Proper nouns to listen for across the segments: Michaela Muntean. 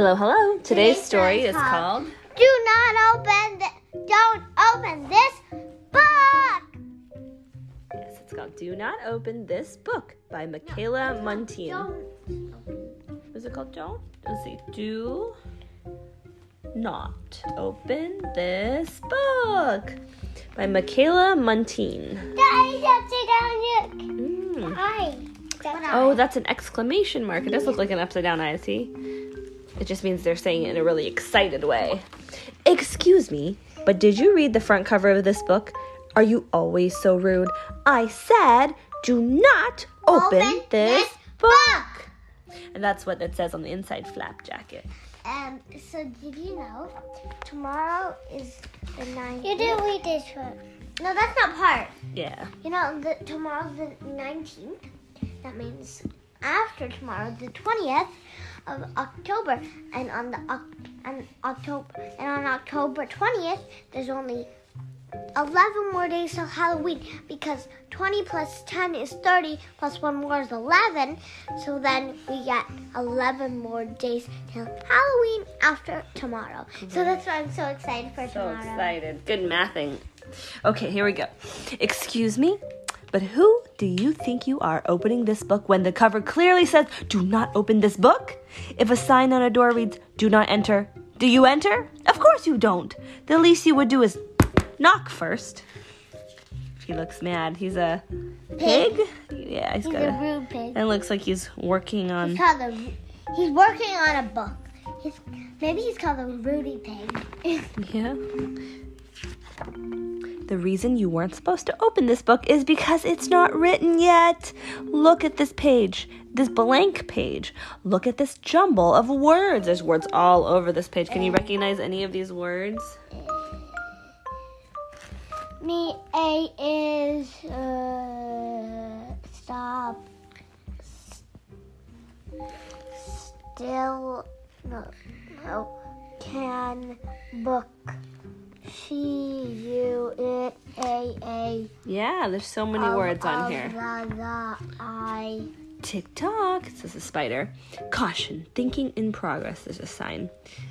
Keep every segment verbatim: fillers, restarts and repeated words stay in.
Hello, hello. Today's story is called Do Not Open the, Don't Open This Book. Yes, it's called Do Not Open This Book by Michaela no, Muntean. Is it called Don't? Let's see. Do Not Open This Book by Michaela Muntean. That is upside down. Look. Mm. Eye. That's oh, eye. That's an exclamation mark. It does look like an upside down eye. See? It just means they're saying it in a really excited way. Excuse me, but did you read the front cover of this book? Are you always so rude? I said, do not open, open this, this book. book. And that's what it says on the inside flap jacket. Um. So did you know tomorrow is the nineteenth? You didn't read this one. No, that's not part. Yeah. You know, the, tomorrow's the nineteenth. That means after tomorrow, the twentieth. Of October, and on the and October and on October twentieth, there's only eleven more days till Halloween, because twenty plus ten is thirty, plus one more is eleven. So then we get eleven more days till Halloween after tomorrow. So that's why I'm so excited for so tomorrow. So excited! Good mathing. Okay, here we go. Excuse me. But who do you think you are opening this book when the cover clearly says, do not open this book? If a sign on a door reads, do not enter, do you enter? Of course you don't. The least you would do is knock first. He looks mad. He's a pig? pig? Yeah, he's, he's got a, a rude pig. And it looks like he's working on... He's, called a, he's working on a book. He's, maybe he's called a Rudy pig. Yeah. The reason you weren't supposed to open this book is because it's not written yet. Look at this page, this blank page. Look at this jumble of words. There's words all over this page. Can you recognize any of these words? Me, A is, uh, stop, still, no, no, can, book. She, you, it, a, a. Yeah, there's so many um, words on here. The, the, I. Tick-tock, says a spider. Caution, thinking in progress, there's a sign.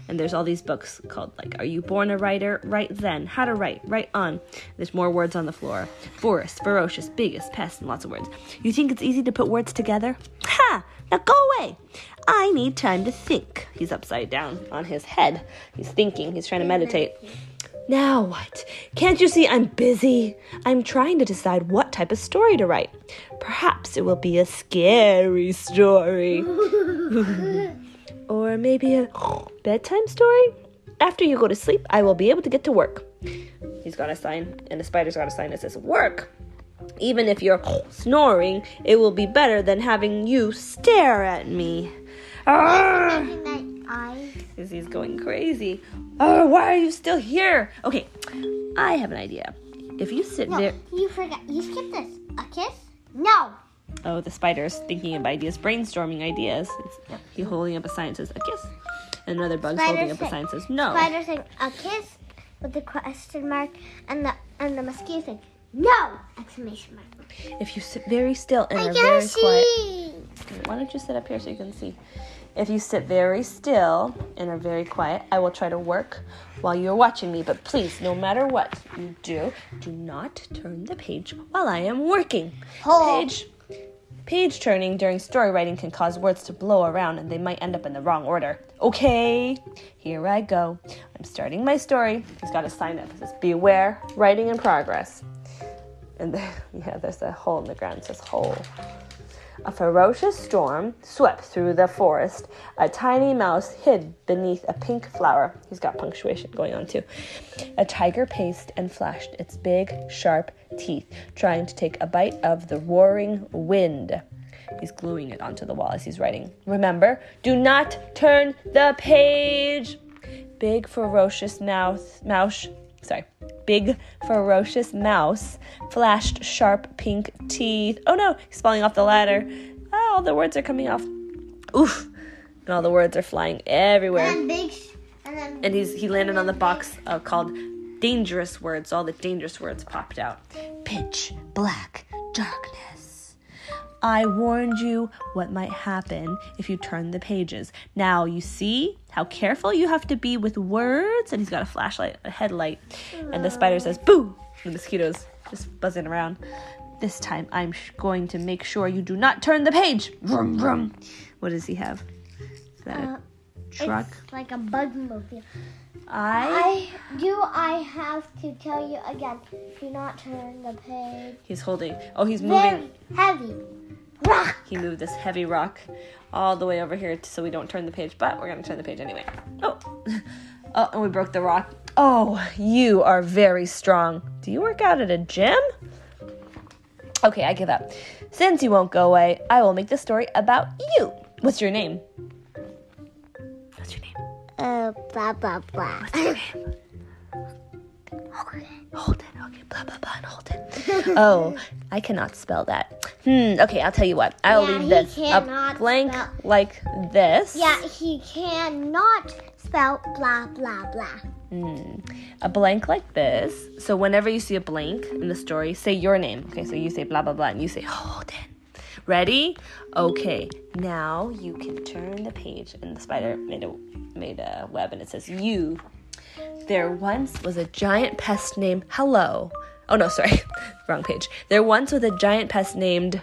And there's all these books called, like, Are You Born a Writer? Write Then. How to Write? Write On. There's more words on the floor. Forest, ferocious, biggest, pest, and lots of words. You think it's easy to put words together? Ha! Now go away! I need time to think. He's upside down on his head. He's thinking. He's trying to meditate. Now what? Can't you see I'm busy? I'm trying to decide what type of story to write. Perhaps it will be a scary story. Or maybe a bedtime story? After you go to sleep, I will be able to get to work. He's got a sign, and the spider's got a sign that says, Work! Even if you're snoring, it will be better than having you stare at me. Because he's going crazy. Oh, why are you still here? Okay, I have an idea. If you sit no, there... you forgot. You skipped this. A kiss? No. Oh, the spider's thinking of ideas, brainstorming ideas. Yep. He's holding up a sign that says, a kiss. And another bug's spider holding up a sign that says, no. Spider saying, a kiss, with the question mark, and the and the mosquito saying, no! Exclamation mark. If you sit very still and I are very see. quiet... Why don't you sit up here so you can see? If you sit very still and are very quiet, I will try to work while you're watching me. But please, no matter what you do, do not turn the page while I am working. Hold. Page, page turning during story writing can cause words to blow around, and they might end up in the wrong order. Okay, here I go. I'm starting my story. He's got a sign up. It says, Beware, writing in progress. And there, yeah, there's a hole in the ground. It says hole. A ferocious storm swept through the forest. A tiny mouse hid beneath a pink flower. He's got punctuation going on, too. A tiger paced and flashed its big, sharp teeth, trying to take a bite of the roaring wind. He's gluing it onto the wall as he's writing. Remember, do not turn the page. Big, ferocious mouse... mouse Sorry, big ferocious mouse flashed sharp pink teeth. Oh no, he's falling off the ladder. Oh, all the words are coming off. Oof, and all the words are flying everywhere. And big, and then and he's he landed on the box uh, called dangerous words. All the dangerous words popped out. Pitch black darkness. I warned you what might happen if you turn the pages. Now you see how careful you have to be with words. And he's got a flashlight, a headlight. And the spider says, boo! The mosquitoes just buzzing around. This time I'm sh- going to make sure you do not turn the page. Vroom, vroom. What does he have? Is that uh, a truck? It's like a bugmobile. I, I do I have to tell you again, do not turn the page. He's holding, oh he's moving. Very heavy rock. He moved this heavy rock all the way over here so we don't turn the page, but we're going to turn the page anyway. Oh, oh, and we broke the rock. Oh, you are very strong. Do you work out at a gym? Okay, I give up. Since you won't go away, I will make this story about you. What's your name? What's your name? Uh, blah, blah, blah. What's your name? Holden. Holden, okay, blah, blah, blah, and Holden. Oh, I cannot spell that. Hmm, okay, I'll tell you what. I'll yeah, leave this a blank spell. Like this. Yeah, he cannot spell blah, blah, blah. Mm. A blank like this. So whenever you see a blank in the story, say your name. Okay, so you say blah, blah, blah, and you say Holden. Ready? Okay, now you can turn the page. And the spider made a, made a web, and it says you. There once was a giant pest named Hello. Oh, no, sorry. Wrong page. There once was a giant pest named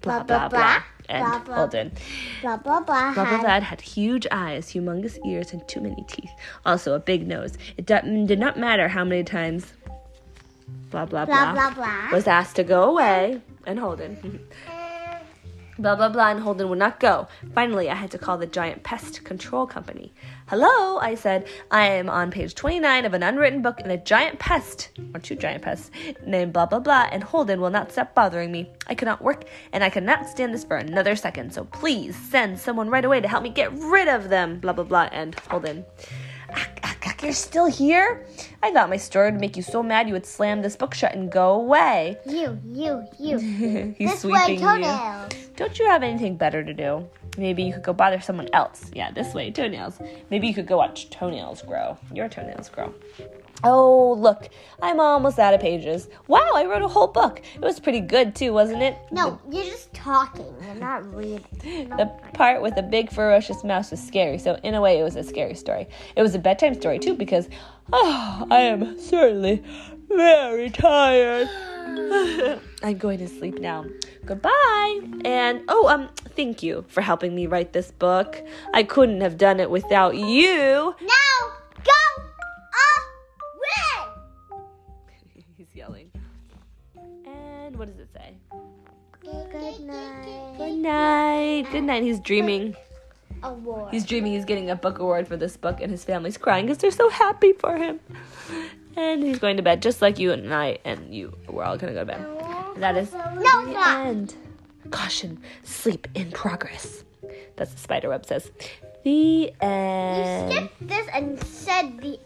blah, blah, blah. blah. And blah, blah, Holden. Blah, blah, blah. Blah, blah, blah had huge eyes, humongous ears, and too many teeth. Also, a big nose. It did not matter how many times blah, blah, blah, blah, blah, blah was asked to go away. And Holden. Blah, blah, blah, and Holden would not go. Finally, I had to call the giant pest control company. Hello, I said. I am on page twenty-nine of an unwritten book, and a giant pest, or two giant pests, named blah, blah, blah, and Holden will not stop bothering me. I cannot work, and I cannot stand this for another second, so please send someone right away to help me get rid of them. Blah, blah, blah, and Holden. Ack, ack, ack, you're still here? I thought my story would make you so mad you would slam this book shut and go away. You, you, you. He's this sweeping you. Don't you have anything better to do? Maybe you could go bother someone else. Yeah, this way, toenails. Maybe you could go watch toenails grow. Your toenails grow. Oh, look, I'm almost out of pages. Wow, I wrote a whole book. It was pretty good, too, wasn't it? No, the, you're just talking. You're not reading. No, the part with the big, ferocious mouse was scary, so in a way, it was a scary story. It was a bedtime story, too, because, oh, I am certainly very tired. I'm going to sleep now. Goodbye. And, oh, um, thank you for helping me write this book. I couldn't have done it without you. Now, go! He's yelling. And what does it say? Good night. Good night. Good night. He's dreaming. Award. He's dreaming he's getting a book award for this book, and his family's crying because they're so happy for him. And he's going to bed just like you and I and you. We're all going to go to bed. And that is no, the not. End. Caution. Sleep in progress. That's what spiderweb says. The end. You skipped this and said the